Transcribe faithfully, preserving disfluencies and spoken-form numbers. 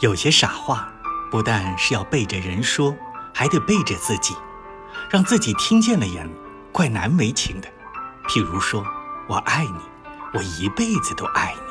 有些傻话不但是要背着人说，还得背着自己，让自己听见了也怪难为情的。譬如说，我爱你，我一辈子都爱你。